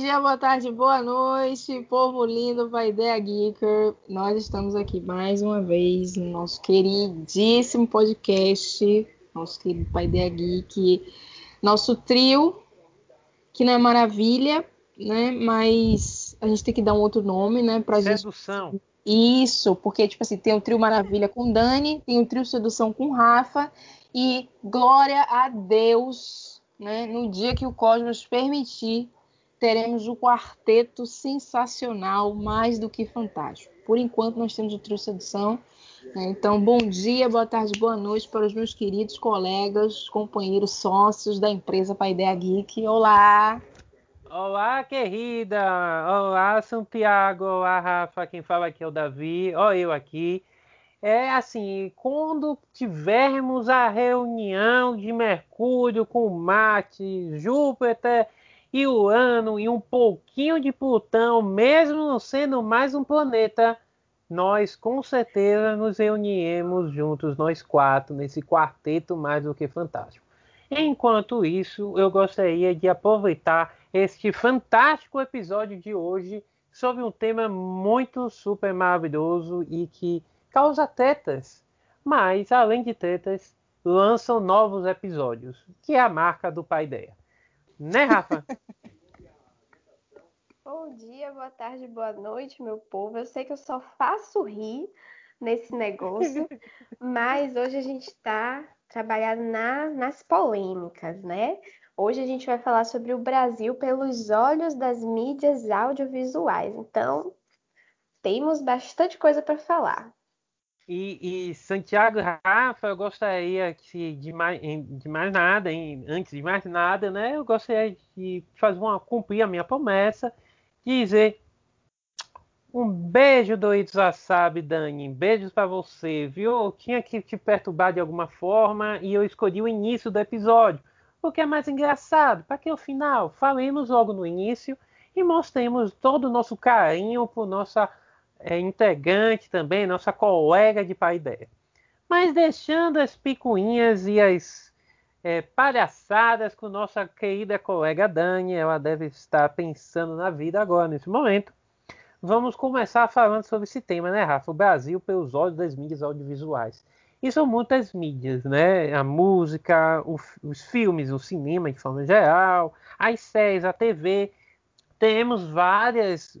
dia, boa tarde, boa noite, povo lindo, Paideia Geeker. Nós estamos aqui mais uma vez no nosso queridíssimo podcast, nosso querido Paideia Geek, nosso trio, que não é maravilha, né? Mas a gente tem que dar um outro nome, né? Pra Sedução. Gente... Isso, porque, tipo assim, tem o Trio Maravilha com Dani, tem o Trio Sedução com Rafa, e glória a Deus, né? No dia que o Cosmos permitir, teremos um quarteto sensacional, mais do que fantástico. Por enquanto, nós temos o Trio Sedução. Né? Então, bom dia, boa tarde, boa noite para os meus queridos colegas, companheiros, sócios da empresa Paideia Geek. Olá! Olá, querida! Olá, Santiago! Olá, Rafa! Quem fala aqui é o Davi. Olha eu aqui. É assim, quando tivermos a reunião de Mercúrio com Marte, Júpiter... E o ano e um pouquinho de Plutão, mesmo não sendo mais um planeta, nós com certeza nos reuniremos juntos, nós quatro, nesse quarteto mais do que fantástico. Enquanto isso, eu gostaria de aproveitar este fantástico episódio de hoje sobre um tema muito super maravilhoso e que causa tretas, mas além de tretas, lançam novos episódios, que é a marca do Paideia. Né, Rafa? Bom dia, boa tarde, boa noite, meu povo. Eu sei que eu só faço rir nesse negócio, mas hoje a gente está trabalhando nas polêmicas, né? Hoje a gente vai falar sobre o Brasil pelos olhos das mídias audiovisuais. Então, temos bastante coisa para falar. E Santiago e Rafa, eu gostaria que, antes de mais nada, né, eu gostaria de cumprir a minha promessa, dizer um beijo, Doritos Wasabi, Dani, beijos para você, viu? Eu tinha que te perturbar de alguma forma e eu escolhi o início do episódio, porque é mais engraçado, para que o final falemos logo no início e mostremos todo o nosso carinho por nossa... É integrante também, nossa colega de Paideia. Mas deixando as picuinhas e as palhaçadas com nossa querida colega Dani, ela deve estar pensando na vida agora, nesse momento. Vamos começar falando sobre esse tema, né, Rafa? O Brasil pelos olhos das mídias audiovisuais. E são muitas mídias, né? A música, os filmes, o cinema de forma geral, as séries, a TV. Temos vários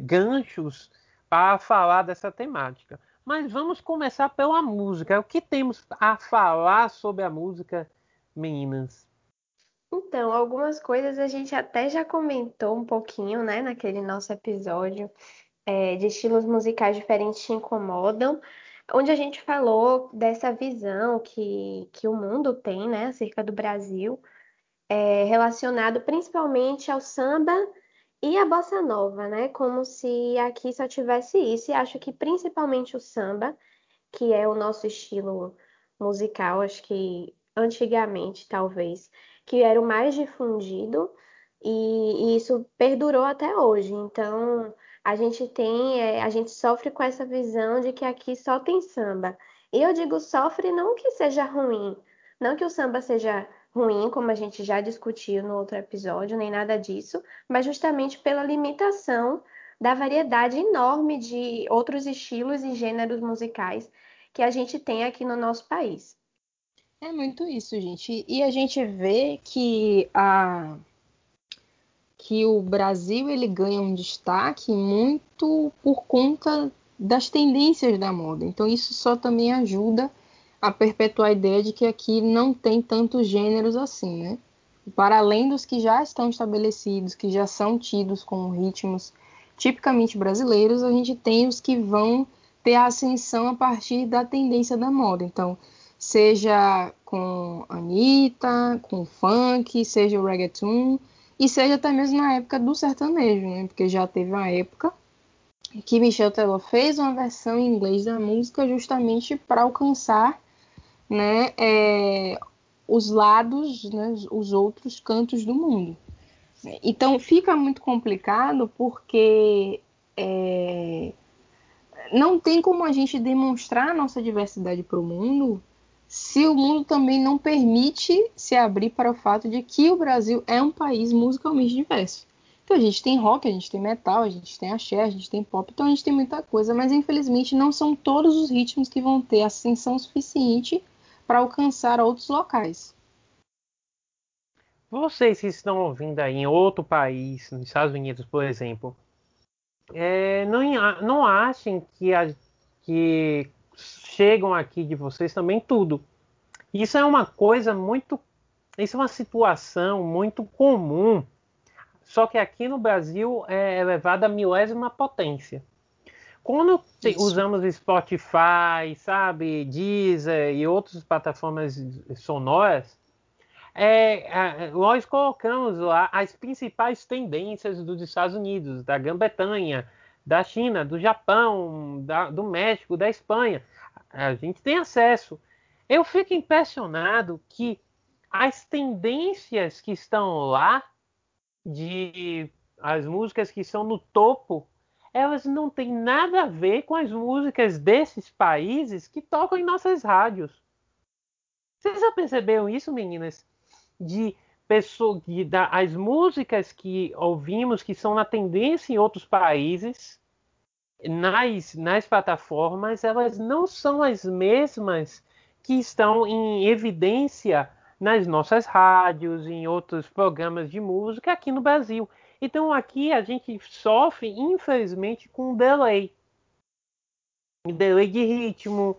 ganchos para falar dessa temática. Mas vamos começar pela música. O que temos a falar sobre a música, meninas? Então, algumas coisas a gente até já comentou um pouquinho, né? Naquele nosso episódio de estilos musicais diferentes te incomodam, onde a gente falou dessa visão que o mundo tem, né? Acerca do Brasil, relacionado principalmente ao samba e a bossa nova, né? Como se aqui só tivesse isso. E acho que principalmente o samba, que é o nosso estilo musical, acho que antigamente, talvez, que era o mais difundido, e isso perdurou até hoje. Então, a gente sofre com essa visão de que aqui só tem samba. E eu digo sofre não que seja ruim, não que o samba seja ruim, como a gente já discutiu no outro episódio, nem nada disso, mas justamente pela limitação da variedade enorme de outros estilos e gêneros musicais que a gente tem aqui no nosso país. É muito isso, gente. E a gente vê que o Brasil ele ganha um destaque muito por conta das tendências da moda. Então isso só também ajuda a perpetuar a ideia de que aqui não tem tantos gêneros assim, né? Para além dos que já estão estabelecidos, que já são tidos como ritmos tipicamente brasileiros, a gente tem os que vão ter a ascensão a partir da tendência da moda. Então, seja com Anitta, com funk, seja o reggaeton, e seja até mesmo na época do sertanejo, né? Porque já teve uma época que Michel Teló fez uma versão em inglês da música justamente para alcançar, né, os lados, né, os outros cantos do mundo. Então fica muito complicado porque não tem como a gente demonstrar a nossa diversidade para o mundo se o mundo também não permite se abrir para o fato de que o Brasil é um país musicalmente diverso. Então a gente tem rock, a gente tem metal, a gente tem axé, a gente tem pop, então a gente tem muita coisa, mas infelizmente não são todos os ritmos que vão ter ascensão suficiente para alcançar outros locais. Vocês que estão ouvindo aí em outro país, nos Estados Unidos, por exemplo, não achem que chegam aqui de vocês também tudo. Isso é uma coisa muito... Isso é uma situação muito comum. Só que aqui no Brasil é elevada a 1000ª potência. Quando usamos Spotify, sabe, Deezer e outras plataformas sonoras, nós colocamos lá as principais tendências dos Estados Unidos, da Grã-Bretanha, da China, do Japão, do México, da Espanha. A gente tem acesso. Eu fico impressionado que as tendências que estão lá, as músicas que são no topo, elas não têm nada a ver com as músicas desses países que tocam em nossas rádios. Vocês já perceberam isso, meninas? As músicas que ouvimos que são na tendência em outros países, nas plataformas, elas não são as mesmas que estão em evidência nas nossas rádios, em outros programas de música aqui no Brasil. Então aqui a gente sofre, infelizmente, com um delay. Um delay de ritmo,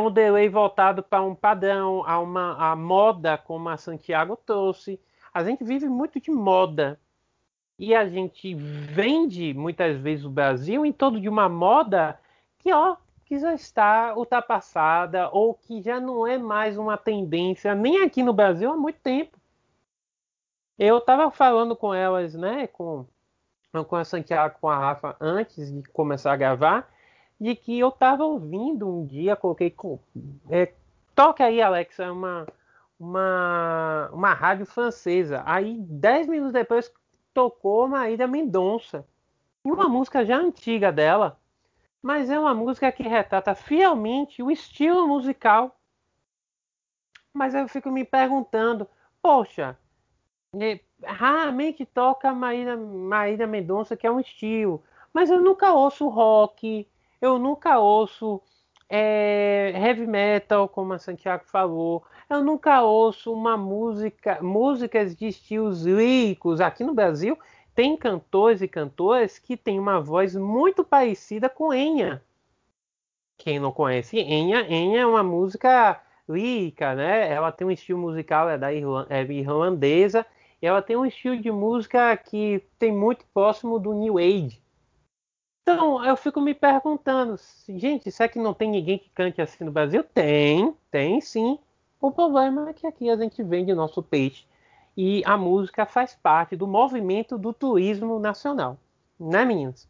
um delay voltado para um padrão, a moda, como a Santiago trouxe. A gente vive muito de moda. E a gente vende, muitas vezes, o Brasil em torno de uma moda que já está ultrapassada ou que já não é mais uma tendência, nem aqui no Brasil há muito tempo. Eu estava falando com elas, né, com a Santiago, com a Rafa, antes de começar a gravar, de que eu estava ouvindo um dia, coloquei... toca aí, Alexa, uma rádio francesa. Aí, 10 minutos depois, tocou Maíra Mendonça. E uma música já antiga dela, mas é uma música que retrata fielmente o estilo musical. Mas eu fico me perguntando, poxa, raramente toca Maíra Mendonça, que é um estilo, mas eu nunca ouço rock, eu nunca ouço heavy metal, como a Santiago falou, eu nunca ouço músicas de estilos líricos. Aqui no Brasil tem cantores e cantoras que têm uma voz muito parecida com Enya. Quem não conhece Enya é uma música lírica, né? Ela tem um estilo musical, é irlandesa, e ela tem um estilo de música que tem muito próximo do New Age. Então, eu fico me perguntando, gente, será que não tem ninguém que cante assim no Brasil? Tem sim. O problema é que aqui a gente vende nosso peixe. E a música faz parte do movimento do turismo nacional. Né, meninas?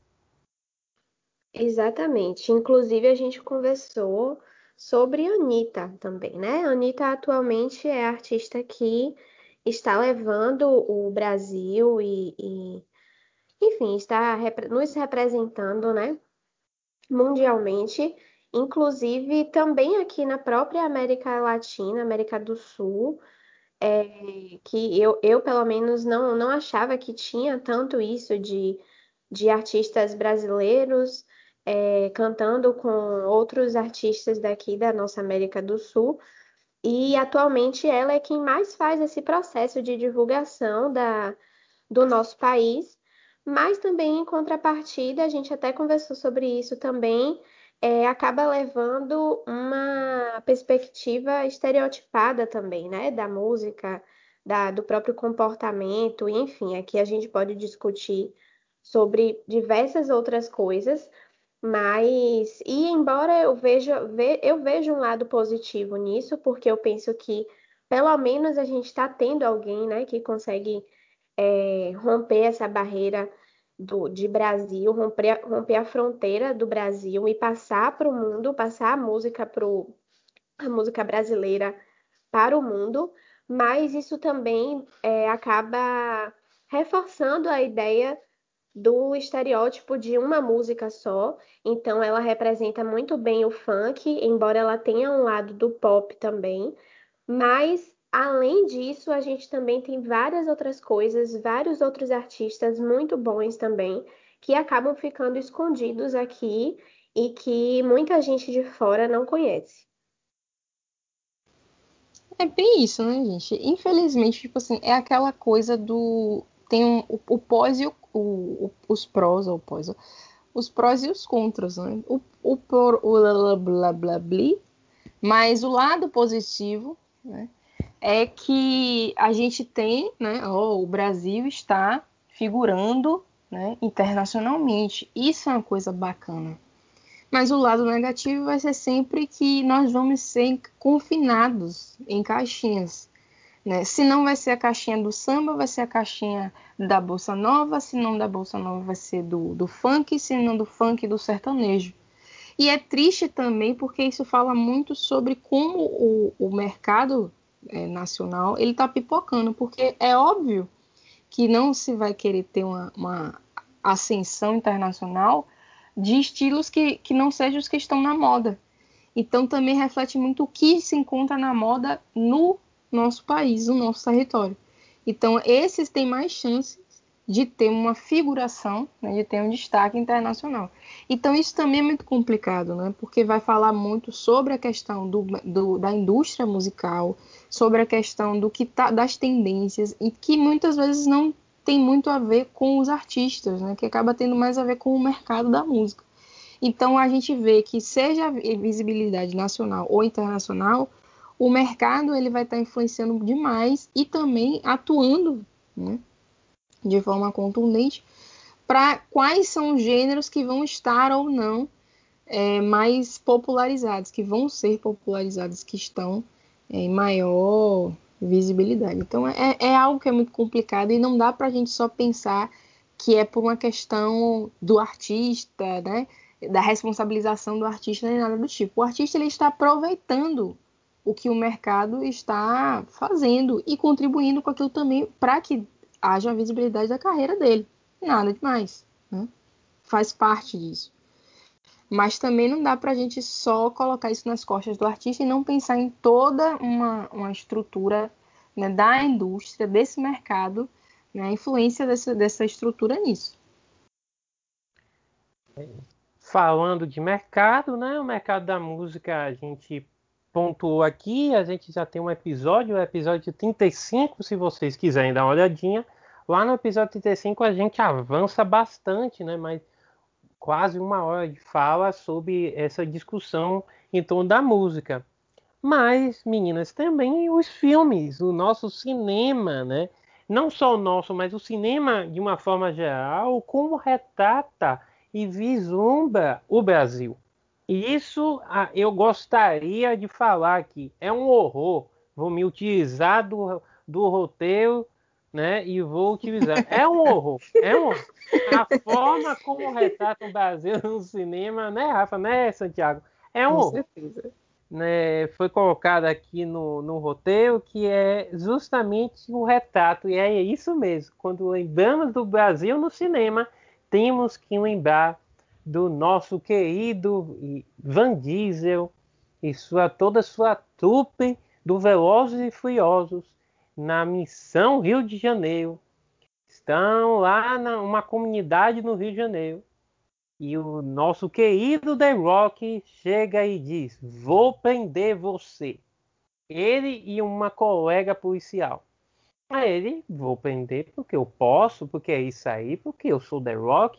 Exatamente. Inclusive, a gente conversou sobre Anitta também, né? Anitta atualmente é a artista que está levando o Brasil enfim, está nos representando, né? Mundialmente. Inclusive, também aqui na própria América Latina, América do Sul... que eu pelo menos não achava que tinha tanto isso de artistas brasileiros cantando com outros artistas daqui da nossa América do Sul, e atualmente ela é quem mais faz esse processo de divulgação do nosso país, mas também em contrapartida, a gente até conversou sobre isso também, acaba levando uma perspectiva estereotipada também, né? Da música, do próprio comportamento, enfim, aqui a gente pode discutir sobre diversas outras coisas, mas, e embora eu vejo um lado positivo nisso, porque eu penso que, pelo menos, a gente está tendo alguém, né, que consegue romper essa barreira de Brasil, romper a fronteira do Brasil e passar para o mundo, passar a música brasileira para o mundo, mas isso também acaba reforçando a ideia do estereótipo de uma música só. Então ela representa muito bem o funk, embora ela tenha um lado do pop também, mas Além disso, a gente também tem várias outras coisas, vários outros artistas muito bons também, que acabam ficando escondidos aqui e que muita gente de fora não conhece. É bem isso, né, gente? Infelizmente, tipo assim, é aquela coisa do... Tem o pós e os prós, ou pós... Os prós e os contras, né? Mas o lado positivo, né, é que a gente tem, né, o Brasil está figurando, né, internacionalmente. Isso é uma coisa bacana. Mas o lado negativo vai ser sempre que nós vamos ser confinados em caixinhas, né? Se não vai ser a caixinha do samba, vai ser a caixinha da Bolsa Nova. Se não da Bolsa Nova, vai ser do funk. Se não do funk, do sertanejo. E é triste também porque isso fala muito sobre como o mercado nacional ele está pipocando. Porque é óbvio que não se vai querer ter uma ascensão internacional de estilos que não sejam os que estão na moda. Então, também reflete muito o que se encontra na moda no nosso país, no nosso território. Então, esses têm mais chances de ter uma figuração, né, de ter um destaque internacional. Então, isso também é muito complicado, né? Porque vai falar muito sobre a questão da indústria musical, sobre a questão das tendências, e que muitas vezes não tem muito a ver com os artistas, né? Que acaba tendo mais a ver com o mercado da música. Então, a gente vê que, seja a visibilidade nacional ou internacional, o mercado ele vai estar influenciando demais e também atuando, né, de forma contundente para quais são os gêneros que vão estar ou não mais popularizados, que vão ser popularizados, que estão em maior... visibilidade. Então é algo que é muito complicado e não dá para a gente só pensar que é por uma questão do artista, né, da responsabilização do artista nem nada do tipo. O artista ele está aproveitando o que o mercado está fazendo e contribuindo com aquilo também para que haja a visibilidade da carreira dele. Nada demais, né? Faz parte disso. Mas também não dá para a gente só colocar isso nas costas do artista e não pensar em toda uma estrutura, né, da indústria, desse mercado, né, a influência dessa estrutura nisso. Falando de mercado, né, o mercado da música a gente pontuou aqui, a gente já tem um episódio 35, se vocês quiserem dar uma olhadinha. Lá no episódio 35 a gente avança bastante, né, mas... quase uma hora de fala sobre essa discussão em torno da música. Mas, meninas, também os filmes, o nosso cinema, né? Não só o nosso, mas o cinema de uma forma geral, como retrata e vislumbra o Brasil. E isso eu gostaria de falar aqui. É um horror. Vou me utilizar do roteiro, né? E vou utilizar. É um horror. A forma como retrata o Brasil no cinema, né, Rafa, né, Santiago? É um horror. Com certeza. Né, foi colocado aqui no roteiro que é justamente o retrato. E é isso mesmo. Quando lembramos do Brasil no cinema, temos que lembrar do nosso querido Van Diesel e toda a sua trupe do Velozes e Furiosos, na missão Rio de Janeiro. Estão lá numa comunidade no Rio de Janeiro. E o nosso querido The Rock chega e diz: vou prender você. Ele e uma colega policial. Aí ele: vou prender porque eu posso, porque é isso aí, porque eu sou The Rock.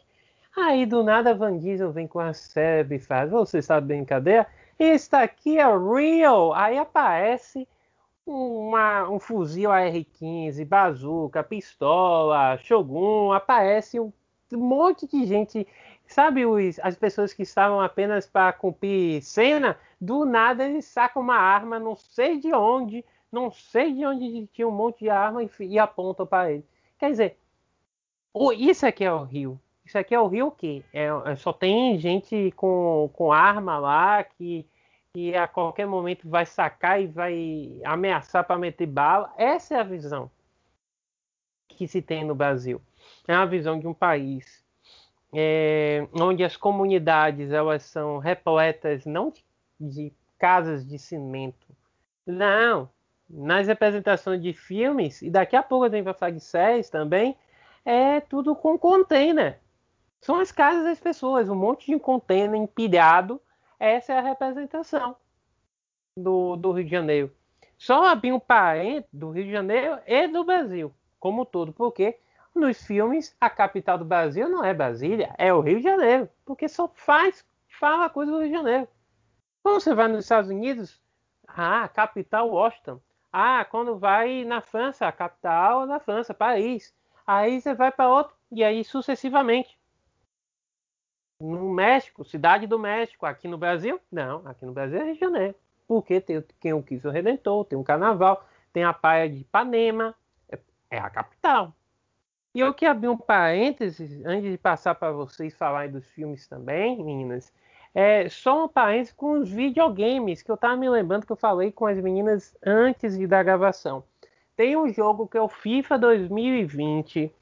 Aí do nada Van Diesel vem com a cérebro e faz: você está de brincadeira? Está aqui é Rio. Aí aparece um fuzil AR-15, bazuca, pistola, Shogun, aparece um monte de gente. Sabe as pessoas que estavam apenas para cumprir cena? Do nada eles sacam uma arma, não sei de onde tinha um monte de arma e apontam para ele. Quer dizer, isso aqui é o Rio. Isso aqui é o Rio o quê? Só tem gente com arma lá que a qualquer momento vai sacar e vai ameaçar para meter bala. Essa é a visão que se tem no Brasil. É uma visão de um país onde as comunidades elas são repletas não de casas de cimento, não, nas representações de filmes, e daqui a pouco eu tenho para falar de séries também, é tudo com container. São as casas das pessoas, um monte de container empilhado. Essa é a representação do Rio de Janeiro. Só abrir um parênteses do Rio de Janeiro e do Brasil como um todo, porque nos filmes a capital do Brasil não é Brasília, é o Rio de Janeiro, porque só fala coisa do Rio de Janeiro. Quando você vai nos Estados Unidos, a capital Washington. Quando vai na França, a capital da França, Paris. Aí você vai para outro, e aí sucessivamente. No México, Cidade do México. Aqui no Brasil, não. Aqui no Brasil é Rio de Janeiro. Porque tem o Cristo Redentor, tem o Carnaval, tem a Praia de Ipanema. É a capital. E eu queria abrir um parênteses, antes de passar para vocês falarem dos filmes também, meninas. Só um parênteses com os videogames, que eu estava me lembrando que eu falei com as meninas antes da gravação. Tem um jogo que é o FIFA 2020,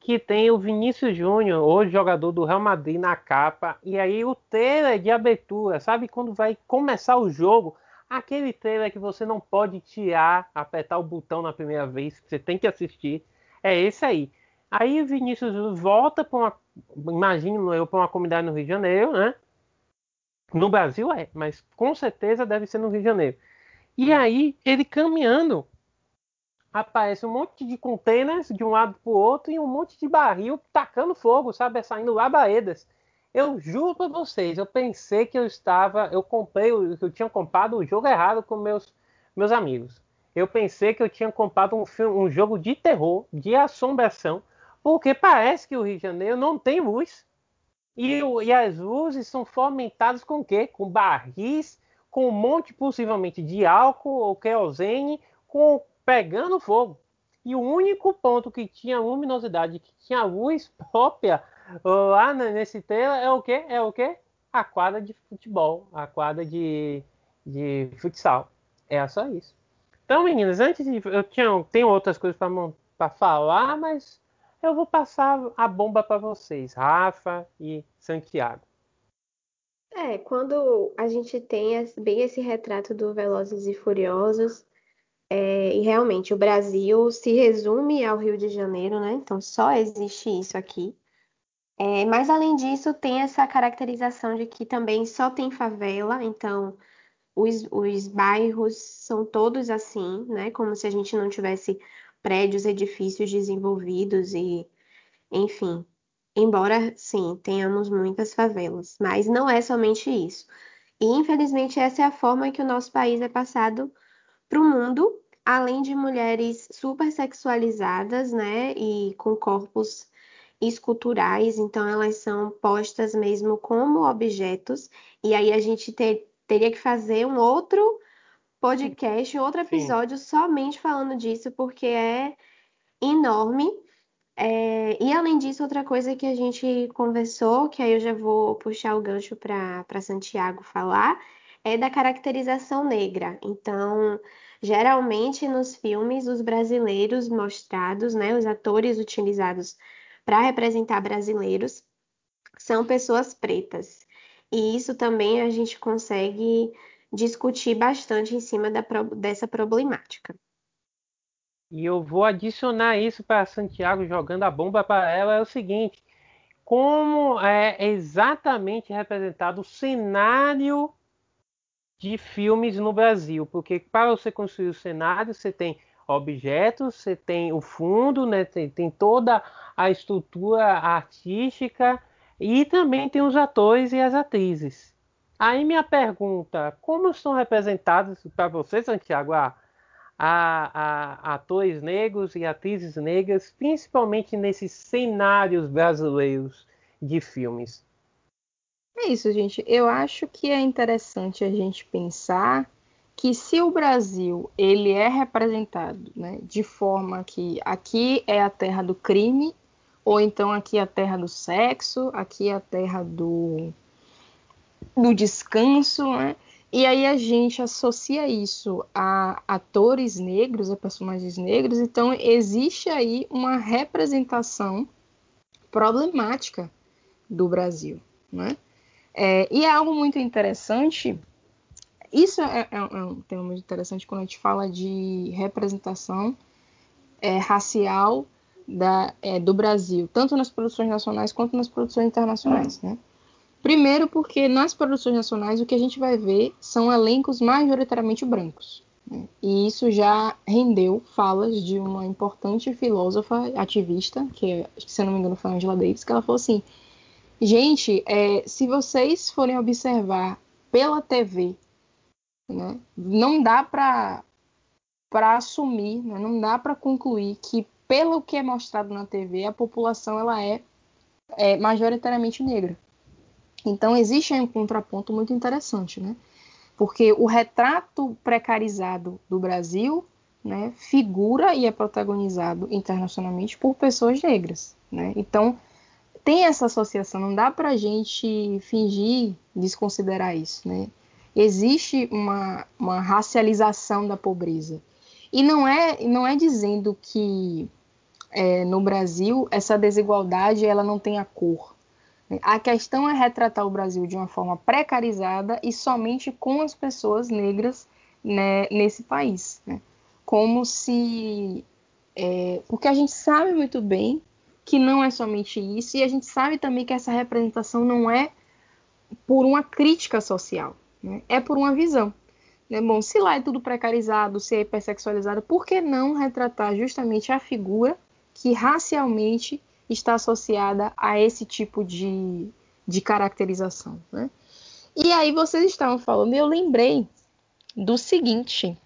que tem o Vinícius Júnior, hoje jogador do Real Madrid, na capa. E aí o trailer de abertura, sabe? Quando vai começar o jogo, aquele trailer que você não pode tirar, apertar o botão na primeira vez, que você tem que assistir, é esse aí. Aí o Vinícius Júnior volta para uma comunidade no Rio de Janeiro, né? No Brasil é, mas com certeza deve ser no Rio de Janeiro. E aí, ele caminhando, aparece um monte de containers de um lado para o outro e um monte de barril tacando fogo, sabe? Saindo labaredas. Eu juro para vocês, eu pensei que eu tinha comprado o jogo errado com meus amigos. Eu pensei que eu tinha comprado um jogo de terror, de assombração, porque parece que o Rio de Janeiro não tem luz. E as luzes são fomentadas com o quê? Com barris, com um monte possivelmente de álcool ou querosene, pegando fogo. E o único ponto que tinha luminosidade, que tinha luz própria lá nesse trailer é o quê? A quadra de futebol, a quadra de futsal. É só isso. Então, meninas, tenho outras coisas para falar, mas... eu vou passar a bomba para vocês, Rafa e Santiago. Quando a gente tem bem esse retrato do Velozes e Furiosos, e realmente o Brasil se resume ao Rio de Janeiro, né? Então só existe isso aqui. Mas além disso, tem essa caracterização de que também só tem favela, então os bairros são todos assim, né? Como se a gente não tivesse... prédios, edifícios desenvolvidos e, enfim, embora, sim, tenhamos muitas favelas, mas não é somente isso. E, infelizmente, essa é a forma que o nosso país é passado para o mundo, além de mulheres super sexualizadas, né, e com corpos esculturais, então elas são postas mesmo como objetos, e aí a gente teria que fazer um outro... podcast, outro episódio, sim, somente falando disso, porque é enorme. E além disso, outra coisa que a gente conversou, que aí eu já vou puxar o gancho para Santiago falar, é da caracterização negra. Então, geralmente nos filmes, os brasileiros mostrados, né, os atores utilizados para representar brasileiros, são pessoas pretas. E isso também a gente consegue... discutir bastante em cima dessa problemática. E eu vou adicionar isso para Santiago, jogando a bomba para ela, é o seguinte, como é exatamente representado o cenário de filmes no Brasil, porque para você construir o cenário, você tem objetos, você tem o fundo, né? Tem toda a estrutura artística e também tem os atores e as atrizes. Aí minha pergunta, como são representados para você, Santiago, atores negros e atrizes negras, principalmente nesses cenários brasileiros de filmes? É isso, gente. Eu acho que é interessante a gente pensar que se o Brasil ele é representado, né, de forma que aqui é a terra do crime, ou então aqui é a terra do sexo, aqui é a terra do descanso, né? E aí a gente associa isso a atores negros, a personagens negros, então existe aí uma representação problemática do Brasil, né? E é algo muito interessante Isso é um tema muito interessante quando a gente fala de representação racial do Brasil, tanto nas produções nacionais quanto nas produções internacionais, né? Primeiro porque nas produções nacionais o que a gente vai ver são elencos majoritariamente brancos, né? E isso já rendeu falas de uma importante filósofa ativista, que se eu não me engano foi a Angela Davis, que ela falou assim: gente, se vocês forem observar pela TV, né, não dá para assumir, né, não dá para concluir que pelo que é mostrado na TV a população ela é majoritariamente negra. Então existe aí um contraponto muito interessante, né? Porque o retrato precarizado do Brasil, né, figura e é protagonizado internacionalmente por pessoas negras, né? Então tem essa associação, não dá pra gente fingir desconsiderar isso, né? Existe uma racialização da pobreza. E não é dizendo que no Brasil essa desigualdade ela não tem a cor. A questão é retratar o Brasil de uma forma precarizada e somente com as pessoas negras, né, nesse país, né? Como se... porque a gente sabe muito bem que não é somente isso, e a gente sabe também que essa representação não é por uma crítica social, né? É por uma visão, né? Bom, se lá é tudo precarizado, se é hipersexualizado, por que não retratar justamente a figura que racialmente está associada a esse tipo de caracterização, né? E aí vocês estavam falando, e eu lembrei do seguinte...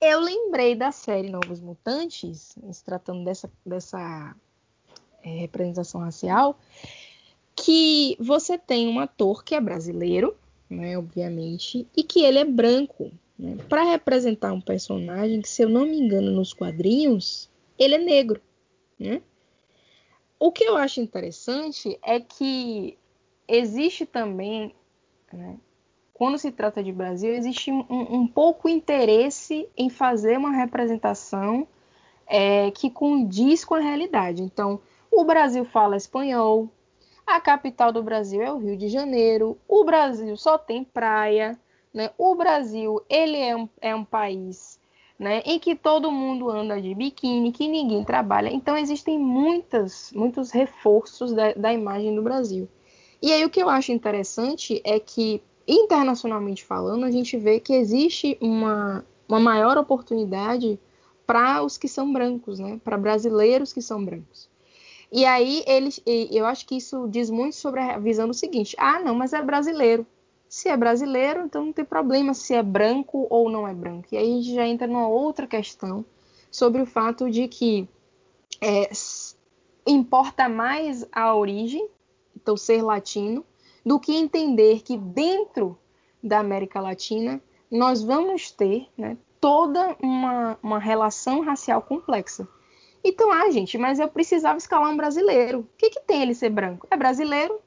Eu lembrei da série Novos Mutantes, se tratando dessa representação racial, que você tem um ator que é brasileiro, né, obviamente, e que ele é branco, né, para representar um personagem que, se eu não me engano, nos quadrinhos, ele é negro, né? O que eu acho interessante é que existe também... né, quando se trata de Brasil, existe um pouco interesse em fazer uma representação que condiz com a realidade. Então, o Brasil fala espanhol, a capital do Brasil é o Rio de Janeiro, o Brasil só tem praia, né? O Brasil ele é um país, né, em que todo mundo anda de biquíni, que ninguém trabalha. Então, existem muitos reforços da imagem do Brasil. E aí, o que eu acho interessante é que, internacionalmente falando, a gente vê que existe uma maior oportunidade para os que são brancos, né? Para brasileiros que são brancos. E aí, eu acho que isso diz muito sobre a visão do seguinte: ah, não, mas é brasileiro. Se é brasileiro, então não tem problema se é branco ou não é branco. E aí a gente já entra numa outra questão sobre o fato de que importa mais a origem, então ser latino, do que entender que dentro da América Latina nós vamos ter, né, toda uma relação racial complexa. Então, gente, mas eu precisava escalar um brasileiro. O que tem ele ser branco? É brasileiro,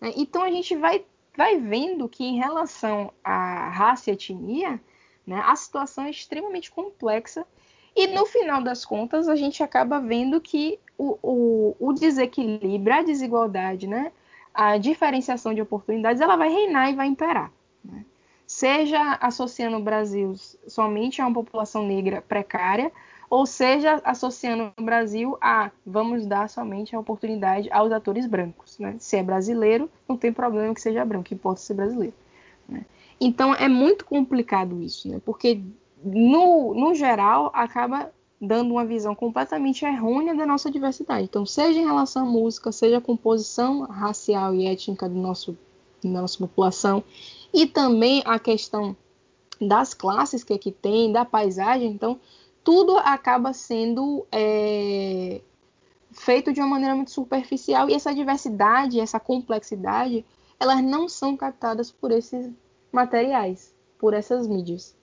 né? Então, a gente vai vendo que, em relação à raça e etnia, né, a situação é extremamente complexa. E, no final das contas, a gente acaba vendo que o desequilíbrio, a desigualdade, né, a diferenciação de oportunidades, ela vai reinar e vai imperar, né? Seja associando o Brasil somente a uma população negra precária, ou seja associando o Brasil a vamos dar somente a oportunidade aos atores brancos, né? Se é brasileiro, não tem problema que seja branco, que importa ser brasileiro, né? Então, é muito complicado isso, né? Porque, no geral, acaba dando uma visão completamente errônea da nossa diversidade. Então, seja em relação à música, seja a composição racial e étnica da nossa população, e também a questão das classes que aqui tem, da paisagem. Então, tudo acaba sendo feito de uma maneira muito superficial, e essa diversidade, essa complexidade, elas não são captadas por esses materiais, por essas mídias.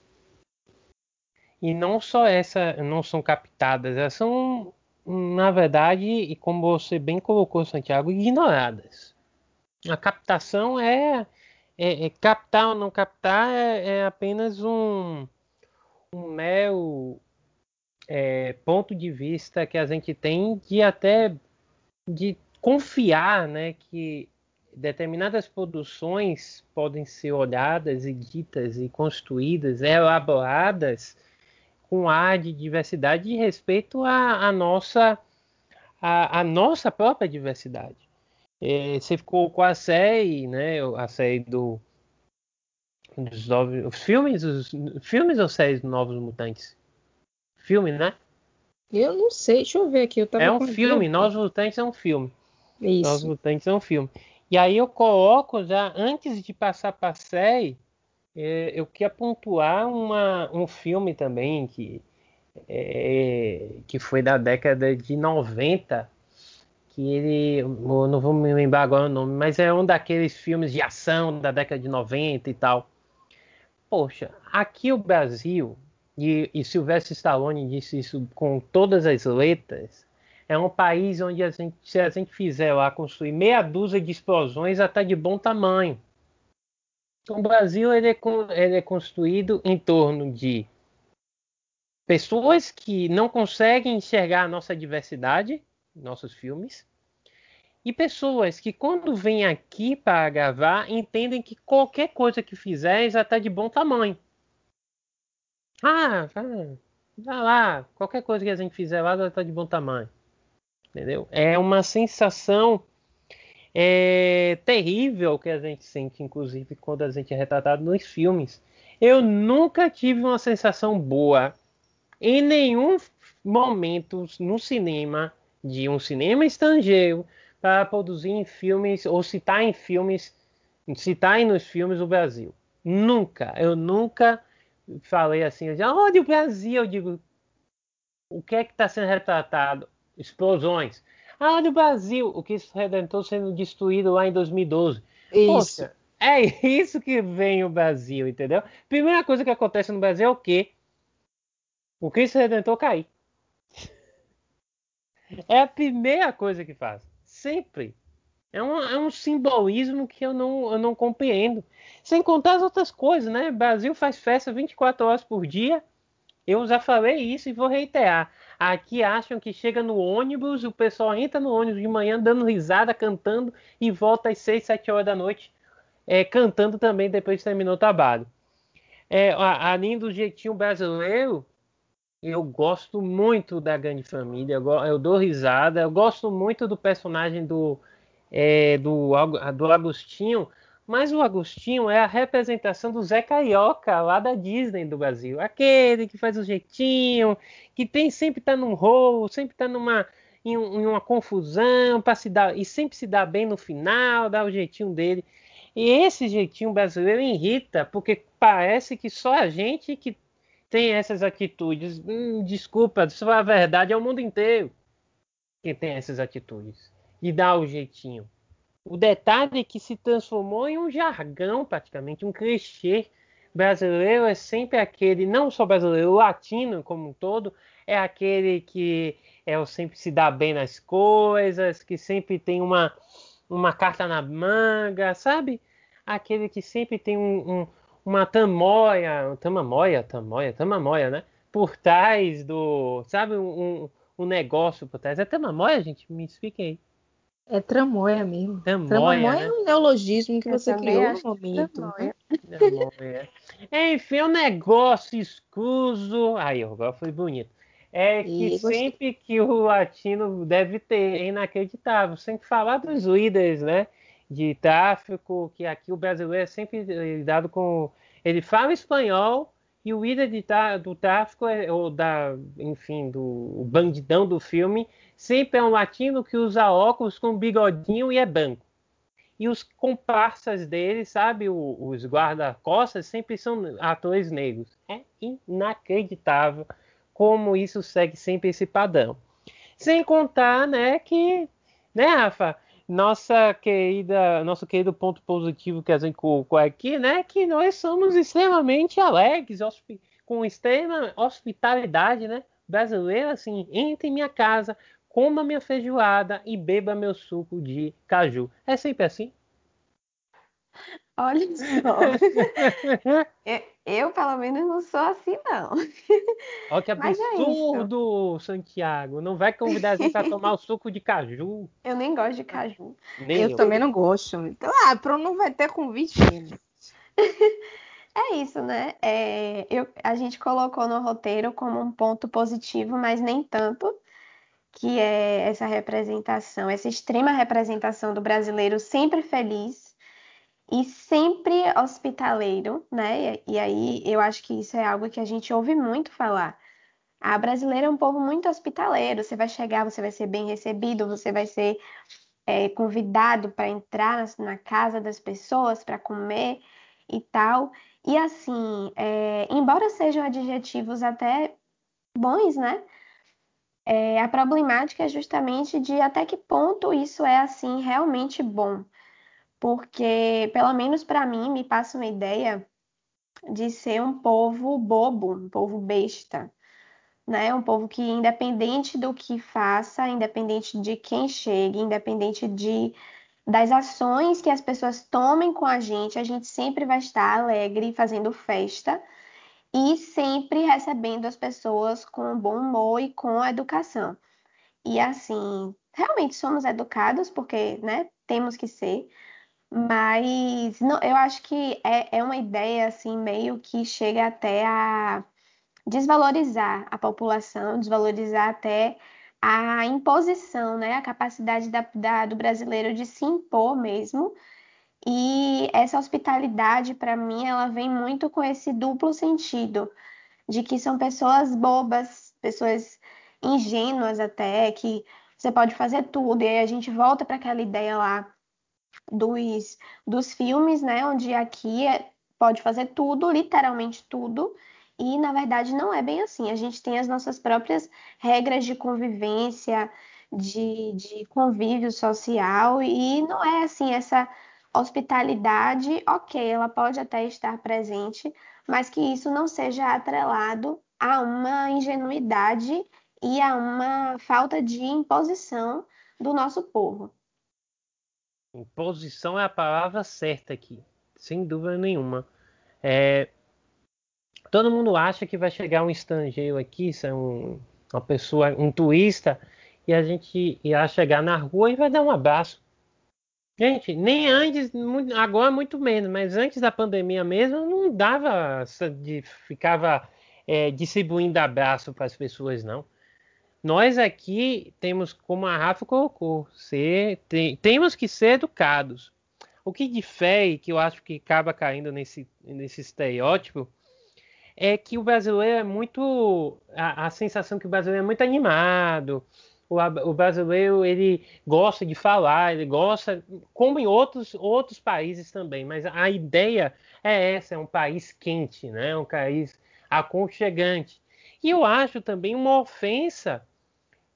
E não só essas não são captadas, elas são, na verdade, e como você bem colocou, Santiago, ignoradas. A captação captar ou não captar é apenas um mero ponto de vista que a gente tem de até de confiar, né, que determinadas produções podem ser olhadas e ditas e construídas, elaboradas com ar de diversidade e respeito à nossa própria diversidade. Você ficou com a série, né? A série dos filmes ou séries dos Novos Mutantes? Filme, né? Eu não sei, deixa eu ver aqui. É um filme, Novos Mutantes é um filme. Isso. Novos Mutantes é um filme. E aí eu coloco já, antes de passar para a série, eu queria pontuar um filme também que foi da década de 90, que ele, eu não vou me lembrar agora o nome, mas é um daqueles filmes de ação da década de 90 e tal. Poxa, aqui o Brasil, e Sylvester Stallone disse isso com todas as letras, é um país onde se a gente fizer lá construir meia dúzia de explosões, já está de bom tamanho. Então, o Brasil ele é construído em torno de pessoas que não conseguem enxergar a nossa diversidade, nossos filmes, e pessoas que, quando vêm aqui para gravar, entendem que qualquer coisa que fizer já está de bom tamanho. Ah, vai lá, qualquer coisa que a gente fizer lá já está de bom tamanho. Entendeu? É uma sensação terrível que a gente sente, inclusive, quando a gente é retratado nos filmes. Eu nunca tive uma sensação boa em nenhum momento no cinema, de um cinema estrangeiro, para produzir em filmes, ou citar nos filmes o Brasil. Nunca. Eu nunca falei assim, olha o Brasil, eu digo, o que é que está sendo retratado? Explosões. Ah, do Brasil, o Cristo Redentor sendo destruído lá em 2012. Isso. Poxa, é isso que vem o Brasil, entendeu? Primeira coisa que acontece no Brasil é o quê? O Cristo Redentor cair. É a primeira coisa que faz. Sempre. É um simbolismo que eu não compreendo. Sem contar as outras coisas, né? O Brasil faz festa 24 horas por dia. Eu já falei isso e vou reiterar. Aqui acham que chega no ônibus, o pessoal entra no ônibus de manhã dando risada, cantando e volta às 6, 7 horas da noite cantando também depois que terminou o trabalho. Além do jeitinho brasileiro, eu gosto muito da Grande Família, eu dou risada, eu gosto muito do personagem do Agostinho, mas o Agostinho é a representação do Zé Carioca, lá da Disney do Brasil. Aquele que faz o jeitinho, que sempre está num rolo, sempre está em uma confusão, e sempre se dá bem no final, dá o jeitinho dele. E esse jeitinho brasileiro irrita, porque parece que só a gente que tem essas atitudes. Desculpa, isso é a verdade, é o mundo inteiro que tem essas atitudes e dá o jeitinho. O detalhe é que se transformou em um jargão, praticamente, um clichê. Brasileiro é sempre aquele, não só brasileiro, latino como um todo, é aquele que sempre se dá bem nas coisas, que sempre tem uma carta na manga, sabe? Aquele que sempre tem uma tamamoia, né? Por trás do, sabe, um negócio por trás. É tamamoia, gente? Me expliquem aí. É tramóia mesmo. Tramóia, né? É um neologismo que você criou no momento. Tramóia. Enfim, é um negócio escuso. Aí, agora foi bonito. Sempre que o latino deve ter, é inacreditável. Sem falar dos líderes, né? De tráfico, que aqui o brasileiro é sempre lidado com. Ele fala espanhol e o líder do tráfico, o bandidão do filme. Sempre é um latino que usa óculos com bigodinho e é branco. E os comparsas dele, sabe? Os guarda-costas sempre são atores negros. É inacreditável como isso segue sempre esse padrão. Sem contar, né, que, né, Rafa, nosso querido ponto positivo que a gente colocou aqui, né, que nós somos extremamente alegres, com extrema hospitalidade, né? Brasileiro, assim, entre em minha casa, coma minha feijoada e beba meu suco de caju. É sempre assim? Olha só. Eu, pelo menos, não sou assim, não. Olha que absurdo, é Santiago. Não vai convidar a gente para tomar o suco de caju. Eu nem gosto de caju. Eu também não gosto. Então, Pro não vai ter convite mesmo. É isso, né? A gente colocou no roteiro como um ponto positivo, mas nem tanto, que é essa representação, essa extrema representação do brasileiro sempre feliz e sempre hospitaleiro, né? E aí eu acho que isso é algo que a gente ouve muito falar. A brasileira é um povo muito hospitaleiro, você vai chegar, você vai ser bem recebido, você vai ser convidado para entrar na casa das pessoas, para comer e tal. E assim, embora sejam adjetivos até bons, né? A problemática é justamente de até que ponto isso é, assim, realmente bom. Porque, pelo menos para mim, me passa uma ideia de ser um povo bobo, um povo besta, né? Um povo que, independente do que faça, independente de quem chegue, independente das ações que as pessoas tomem com a gente sempre vai estar alegre, fazendo festa, e sempre recebendo as pessoas com bom humor e com educação. E assim, realmente somos educados, porque, né, temos que ser, mas não, eu acho que é uma ideia assim, meio que chega até a desvalorizar a população, desvalorizar até a imposição, né, a capacidade do brasileiro de se impor mesmo. E essa hospitalidade, para mim, ela vem muito com esse duplo sentido, de que são pessoas bobas, pessoas ingênuas até, que você pode fazer tudo. E aí a gente volta para aquela ideia lá dos filmes, né? Onde aqui pode fazer tudo, literalmente tudo. E, na verdade, não é bem assim. A gente tem as nossas próprias regras de convivência, de convívio social. E não é assim essa hospitalidade, ok, ela pode até estar presente, mas que isso não seja atrelado a uma ingenuidade e a uma falta de imposição do nosso povo. Imposição é a palavra certa aqui, sem dúvida nenhuma. Todo mundo acha que vai chegar um estrangeiro aqui, uma pessoa, um turista, e a gente irá chegar na rua e vai dar um abraço. Gente, nem antes, agora muito menos, mas antes da pandemia mesmo, não dava, ficava distribuindo abraço para as pessoas, não. Nós aqui temos, como a Rafa colocou, temos que ser educados. O que difere, que eu acho que acaba caindo nesse estereótipo, é que o brasileiro é muito... A sensação que o brasileiro é muito animado. O brasileiro, ele gosta de falar, ele gosta, como em outros países também, mas a ideia é essa, é um país quente, né? Um país aconchegante. E eu acho também uma ofensa